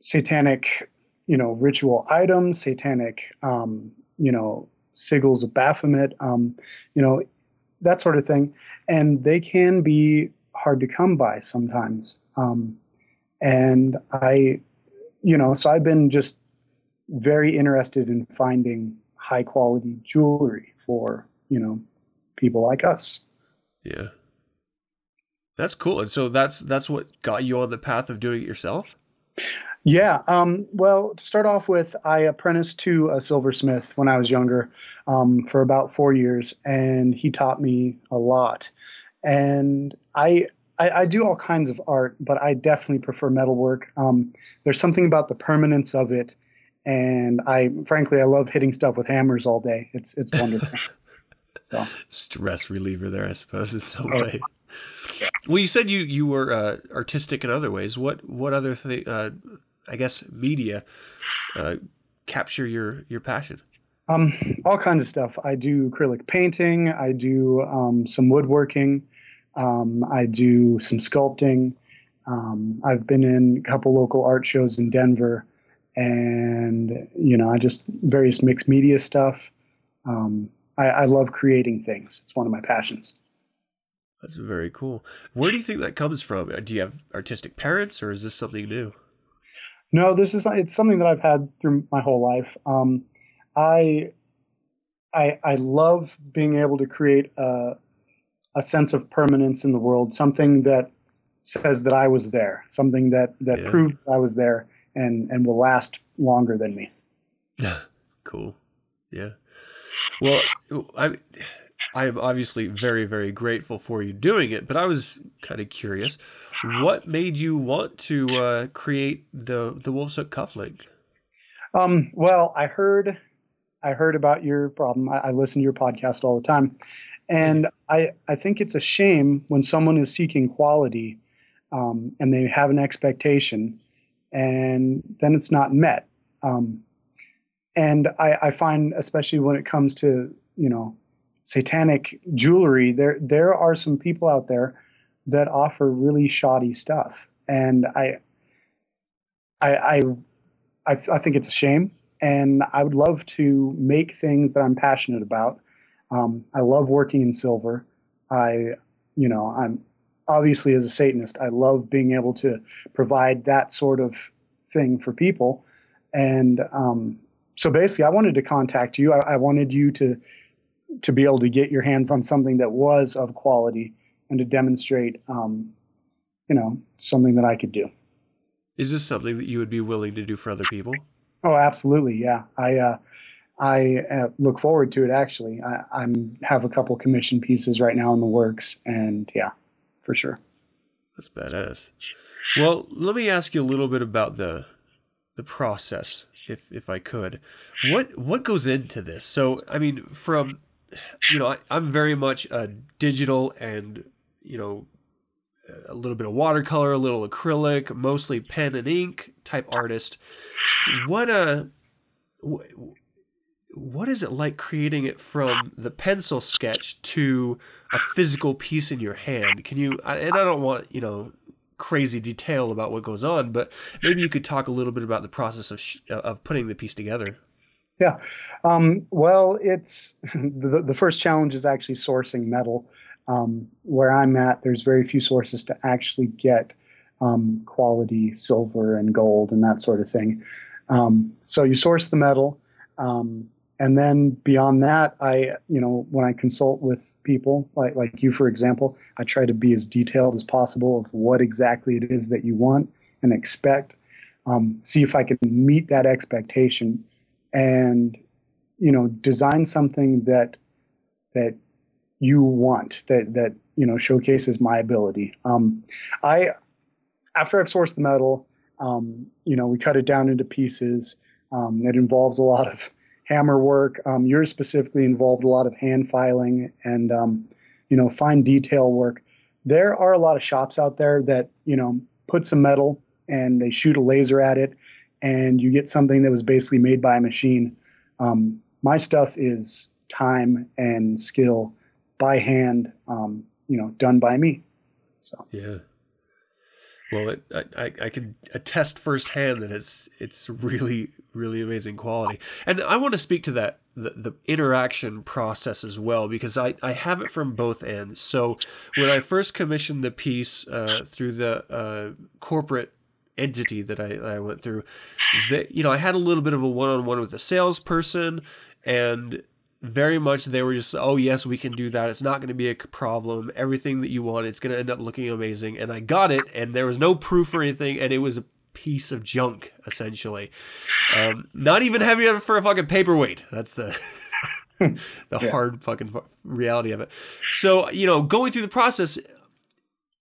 satanic, you know, ritual items, satanic, um, you know, sigils of Baphomet, um, you know, that sort of thing. And they can be hard to come by sometimes. Um, and I, you know, so I've been just very interested in finding high quality jewelry for, you know, people like us. Yeah. That's cool. And so that's, that's what got you on the path of doing it yourself? Yeah. Um, well, to start off with, I apprenticed to a silversmith when I was younger, um, for about four years, and he taught me a lot. And I, I, I do all kinds of art, but I definitely prefer metalwork. Um, there's something about the permanence of it. And I, frankly, I love hitting stuff with hammers all day. It's, it's wonderful. So. Stress reliever there, I suppose, in some way. Yeah. Well, you said you you were uh, artistic in other ways. What what other thing? Uh, I guess media uh, capture your your passion. Um, all kinds of stuff. I do acrylic painting. I do um, some woodworking. Um, I do some sculpting. Um, I've been in a couple local art shows in Denver, and you know, I just various mixed media stuff. Um, I, I love creating things. It's one of my passions. That's very cool. Where do you think that comes from? Do you have artistic parents, or is this something new? No, this is, it's something that I've had through my whole life. Um, I, I, I love being able to create a, a sense of permanence in the world, something that says that I was there, something that, that yeah. proved I was there and, and will last longer than me. Cool. Yeah. Well, I, I am obviously very, very grateful for you doing it, but I was kind of curious, what made you want to uh, create the the Wolf's Hook cufflink? Um, well, I heard, I heard about your problem. I, I listen to your podcast all the time, and I I think it's a shame when someone is seeking quality, um, and they have an expectation, and then it's not met. Um, And I, I find, especially when it comes to, you know, satanic jewelry, there there are some people out there that offer really shoddy stuff, and I, I, I, I think it's a shame. And I would love to make things that I'm passionate about. Um, I love working in silver. I, you know, I'm obviously, as a Satanist, I love being able to provide that sort of thing for people, and um. So basically, I wanted to contact you. I, I wanted you to to be able to get your hands on something that was of quality and to demonstrate, um, you know, something that I could do. Is this something that you would be willing to do for other people? Oh, absolutely. Yeah. I uh, I uh, look forward to it. Actually, I I'm, have a couple commission pieces right now in the works, and yeah, for sure. That's badass. Well, let me ask you a little bit about the the process, if if I could. What what goes into this? So, I mean, from you know, I, I'm very much a digital and you know. a little bit of watercolor, a little acrylic, mostly pen and ink type artist. What a, what is it like creating it from the pencil sketch to a physical piece in your hand? Can you, and I don't want, you know, crazy detail about what goes on, but maybe you could talk a little bit about the process of, sh- of putting the piece together. Yeah. Um, well, it's the, the first challenge is actually sourcing metal. Um, where I'm at, there's very few sources to actually get um, quality silver and gold and that sort of thing. Um, so you source the metal. Um, and then beyond that, I, you know, when I consult with people like, like you, for example, I try to be as detailed as possible of what exactly it is that you want and expect. Um, see if I can meet that expectation and, you know, design something that, that, you want that, that, you know, showcases my ability. Um, I, after I've sourced the metal, um, you know, we cut it down into pieces. Um, it involves a lot of hammer work. Um, yours specifically involved a lot of hand filing and, um, you know, fine detail work. There are a lot of shops out there that, you know, put some metal and they shoot a laser at it and you get something that was basically made by a machine. Um, my stuff is time and skill by hand, um, you know, done by me. So, yeah. Well, it, I, I can attest firsthand that it's, it's really, really amazing quality. And I want to speak to that, the, the interaction process as well, because I, I have it from both ends. So when I first commissioned the piece uh, through the uh, corporate entity that I, I went through, that, you know, I had a little bit of a one-on-one with a salesperson and very much they were just, oh, yes, we can do that. It's not going to be a problem. Everything that you want, it's going to end up looking amazing. And I got it, and there was no proof or anything, and it was a piece of junk, essentially. Um, not even heavy enough for a fucking paperweight. That's the the yeah. hard fucking reality of it. So, you know, going through the process,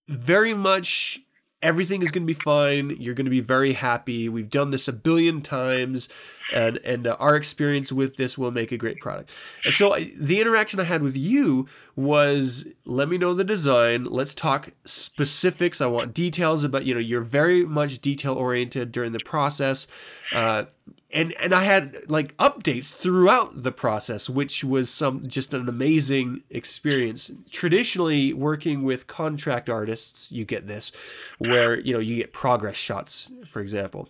very much everything is going to be fine. You're going to be very happy. We've done this a billion times. And and uh, our experience with this will make a great product. And so I, the interaction I had with you was, let me know the design. Let's talk specifics. I want details about, you know, you're very much detail oriented during the process. Uh, and, and I had like updates throughout the process, which was some just an amazing experience. Traditionally working with contract artists, you get this where, you know, you get progress shots, for example.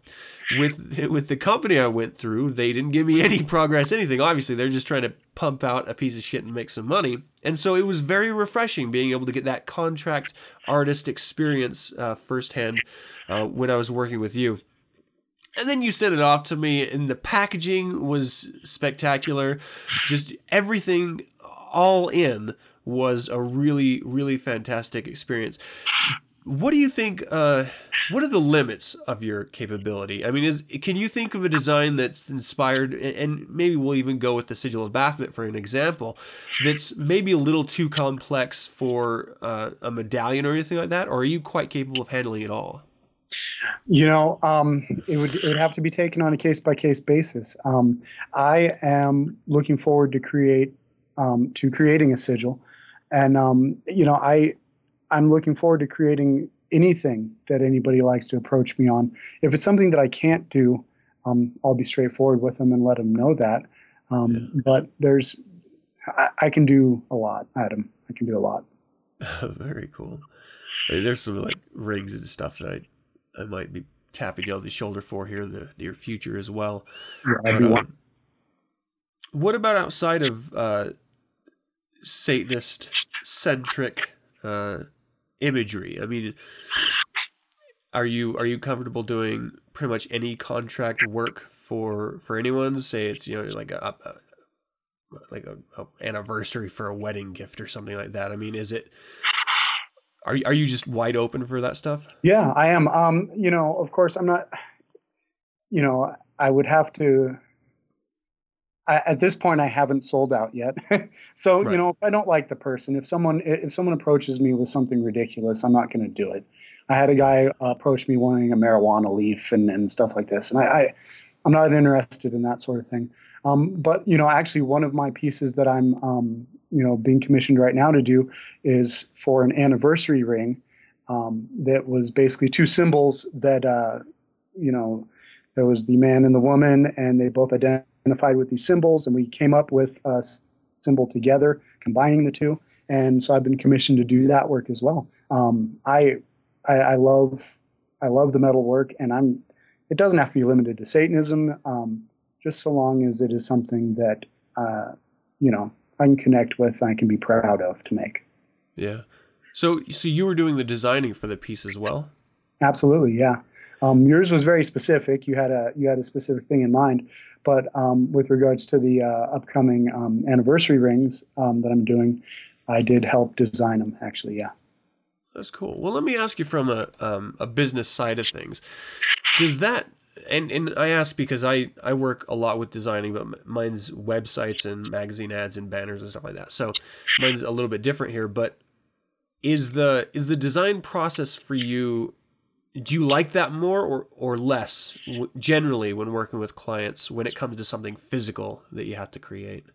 With with the company I went through, they didn't give me any progress, anything. Obviously, they're just trying to pump out a piece of shit and make some money. And so it was very refreshing being able to get that contract artist experience uh, firsthand uh, when I was working with you. And then you sent it off to me, and the packaging was spectacular. Just everything all in was a really, really fantastic experience. What do you think... Uh, What are the limits of your capability? I mean, is can you think of a design that's inspired, and maybe we'll even go with the Sigil of Baphomet for an example, that's maybe a little too complex for uh, a medallion or anything like that? Or are you quite capable of handling it all? You know, um, it would it would have to be taken on a case-by-case basis. Um, I am looking forward to create um, to creating a sigil. And, um, you know, I I'm looking forward to creating anything that anybody likes to approach me on. If it's something that I can't do, um, I'll be straightforward with them and let them know that. Um, yeah. But there's, I, I can do a lot, Adam. I can do a lot. Very cool. I mean, there's some like rings and stuff that I, I might be tapping you on the shoulder for here in the near future as well. Yeah, but, um, what about outside of uh, Satanist centric uh, imagery? I mean, are you are you comfortable doing pretty much any contract work for for anyone? Say it's, you know, like a, a like a, a anniversary for a wedding gift or something like that. I mean, is it are are you just wide open for that stuff? Yeah, I am. Um, you know, of course, I'm not. You know, I would have to. I, at this point, I haven't sold out yet. So, right. you know, if I don't like the person, if someone if someone approaches me with something ridiculous, I'm not going to do it. I had a guy uh, approach me wanting a marijuana leaf and, and stuff like this. And I, I, I'm not interested in that sort of thing. Um, but, you know, actually one of my pieces that I'm, um, you know, being commissioned right now to do is for an anniversary ring um, that was basically two symbols that, uh, you know, there was the man and the woman, and they both identified. identified with these symbols, and we came up with a symbol together, combining the two. And so I've been commissioned to do that work as well. Um, I, I, I love, I love the metal work, and I'm. It doesn't have to be limited to Satanism, um, just so long as it is something that uh, you know I can connect with, and I can be proud of to make. Yeah. So, so you were doing the designing for the piece as well. Absolutely, yeah. Um, yours was very specific. You had a you had a specific thing in mind, but um, with regards to the uh, upcoming um, anniversary rings um, that I'm doing, I did help design them. Actually, yeah. That's cool. Well, let me ask you from a um, a business side of things. Does that and and I ask because I I work a lot with designing, but mine's websites and magazine ads and banners and stuff like that. So mine's a little bit different here. But is the is the design process for you? Do you like that more or, or less w- generally when working with clients when it comes to something physical that you have to create?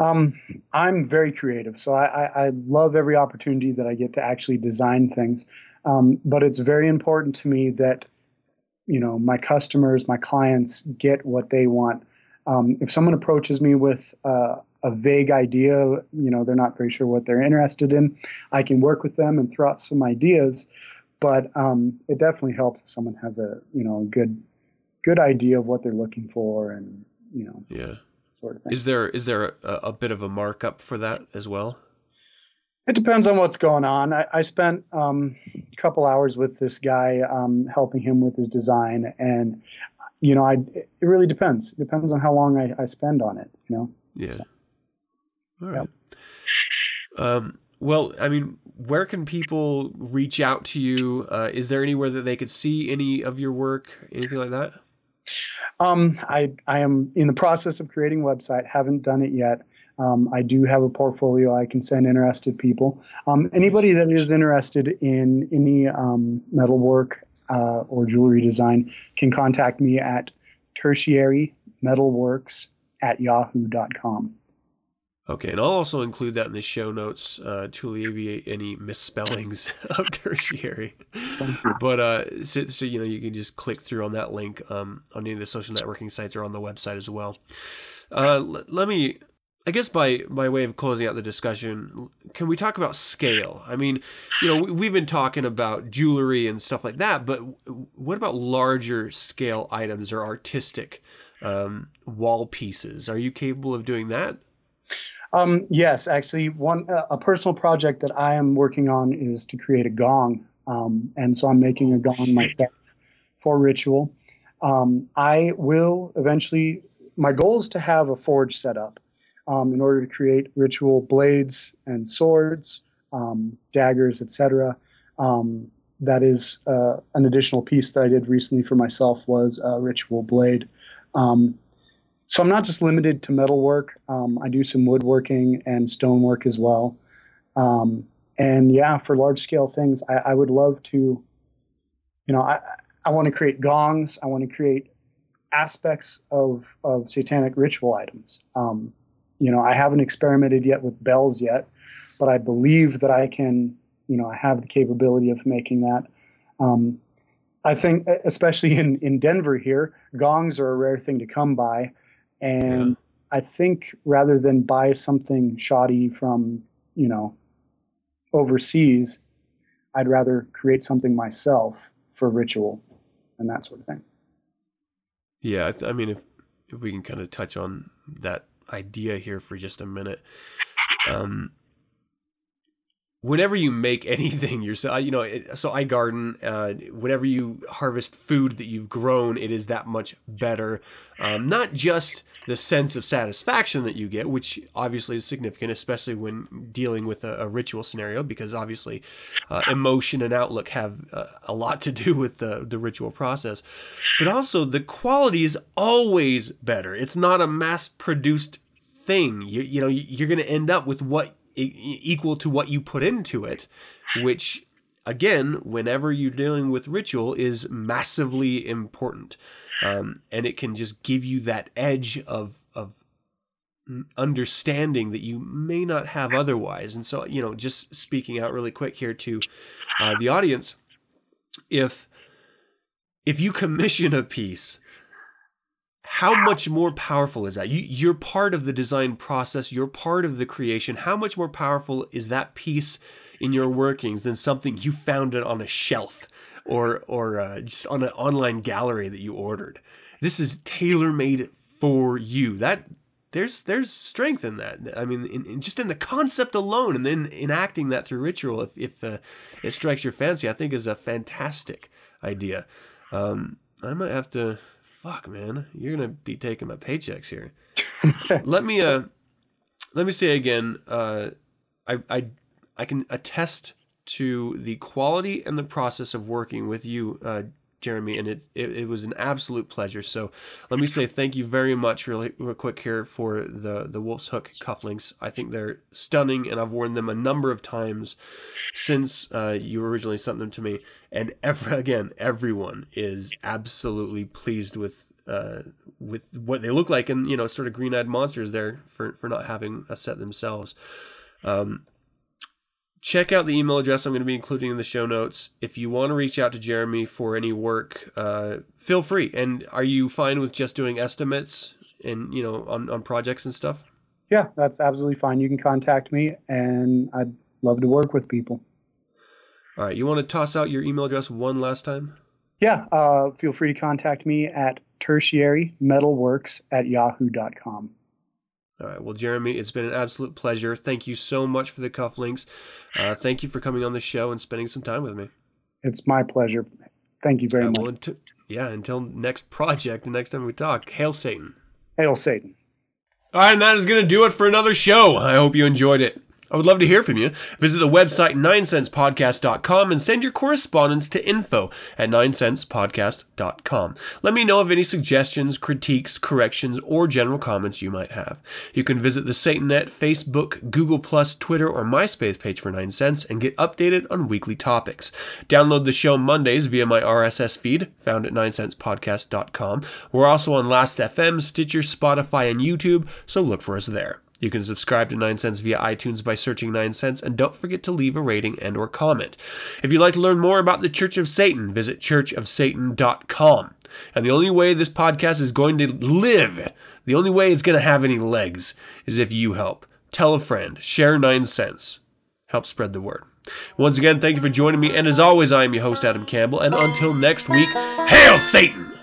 Um, I'm very creative, so I, I, I love every opportunity that I get to actually design things. Um, but it's very important to me that, you know, my customers, my clients get what they want. Um, if someone approaches me with uh, a vague idea, you know, they're not very sure what they're interested in, I can work with them and throw out some ideas. But um, it definitely helps if someone has a you know a good good idea of what they're looking for and you know yeah sort of thing. Is there is there a, a bit of a markup for that as well? It depends on what's going on. I, I spent um, a couple hours with this guy um, helping him with his design, and you know I it really depends it depends on how long I, I spend on it. You know. Yeah. So, all right. Yeah. Um. Well, I mean, where can people reach out to you? Uh, is there anywhere that they could see any of your work, anything like that? Um, I I am in the process of creating a website. Haven't done it yet. Um, I do have a portfolio I can send interested people. Um, anybody that is interested in any um, metal work uh, or jewelry design can contact me at tertiary metal works at yahoo dot com. Okay, and I'll also include that in the show notes uh, to alleviate any misspellings of tertiary. But uh, so, so, you know, you can just click through on that link um, on any of the social networking sites or on the website as well. Uh, l- let me, I guess by, by way of closing out the discussion, can we talk about scale? I mean, you know, we, we've been talking about jewelry and stuff like that, but what about larger scale items or artistic um, wall pieces? Are you capable of doing that? Um, yes, actually, one uh, a personal project that I am working on is to create a gong, um, and so I'm making a gong myself for ritual. Um, I will eventually. My goal is to have a forge set up um, in order to create ritual blades and swords, um, daggers, et cetera. Um, that is uh, an additional piece that I did recently for myself was a ritual blade. Um, So I'm not just limited to metal work. Um, I do some woodworking and stonework as well. Um, and yeah, for large scale things, I, I would love to, you know, I, I want to create gongs. I want to create aspects of, of satanic ritual items. Um, you know, I haven't experimented yet with bells yet, but I believe that I can, you know, I have the capability of making that. Um, I think, especially in, in Denver here, gongs are a rare thing to come by. And yeah. I think rather than buy something shoddy from, you know, overseas, I'd rather create something myself for ritual and that sort of thing. Yeah, I, th- I mean, if if we can kind of touch on that idea here for just a minute. Um, whenever you make anything yourself, you know, it, so I garden, uh, whenever you harvest food that you've grown, it is that much better. Um, not just the sense of satisfaction that you get, which obviously is significant, especially when dealing with a, a ritual scenario, because obviously uh, emotion and outlook have uh, a lot to do with the, the ritual process, but also the quality is always better. It's not a mass-produced thing. You, you know, you're going to end up with what equal to what you put into it, which, again, whenever you're dealing with ritual, is massively important. Um, and it can just give you that edge of of understanding that you may not have otherwise. And so, you know, just speaking out really quick here to uh, the audience, if if you commission a piece, how much more powerful is that? You, you're part of the design process. You're part of the creation. How much more powerful is that piece in your workings than something you found on a shelf or or uh, just on an online gallery that you ordered? This is tailor-made for you. That there's there's strength in that. I mean, in, in just in the concept alone, and then enacting that through ritual, if, if uh, it strikes your fancy, I think is a fantastic idea. Um, I might have to... Fuck, man, you're gonna be taking my paychecks here. let me uh, let me say again. Uh, I I I can attest to the quality and the process of working with you, uh, Jeremy, and it, it it was an absolute pleasure. So let me say thank you very much, really, real quick here for the the Wolf's Hook cufflinks. I think they're stunning, and I've worn them a number of times since uh, you originally sent them to me. And ever again, everyone is absolutely pleased with uh, with what they look like, and you know, sort of green-eyed monsters there for for not having a set themselves. Um, Check out the email address I'm going to be including in the show notes. If you want to reach out to Jeremy for any work, uh, feel free. And are you fine with just doing estimates and, you know, on, on projects and stuff? Yeah, that's absolutely fine. You can contact me, and I'd love to work with people. All right. You want to toss out your email address one last time? Yeah. Uh, feel free to contact me at tertiary metalworks at yahoo dot com. All right. Well, Jeremy, it's been an absolute pleasure. Thank you so much for the cufflinks. Uh, thank you for coming on the show and spending some time with me. It's my pleasure. Thank you very uh, much. Well, until, yeah. Until next project, the next time we talk, hail Satan. Hail Satan. All right. And that is going to do it for another show. I hope you enjoyed it. I would love to hear from you. Visit the website nine sense podcast dot com and send your correspondence to info at nine sense podcast dot com. Let me know of any suggestions, critiques, corrections, or general comments you might have. You can visit the SatanNet, Facebook, Google plus, Twitter, or MySpace page for nine sense and get updated on weekly topics. Download the show Mondays via my R S S feed, found at nine sense podcast dot com. We're also on Last dot f m, Stitcher, Spotify, and YouTube, so look for us there. You can subscribe to nine sense via iTunes by searching nine sense, and don't forget to leave a rating and or comment. If you'd like to learn more about the Church of Satan, visit church of satan dot com. And the only way this podcast is going to live, the only way it's going to have any legs, is if you help. Tell a friend. Share nine sense. Help spread the word. Once again, thank you for joining me, and as always, I am your host, Adam Campbell, and until next week, hail Satan!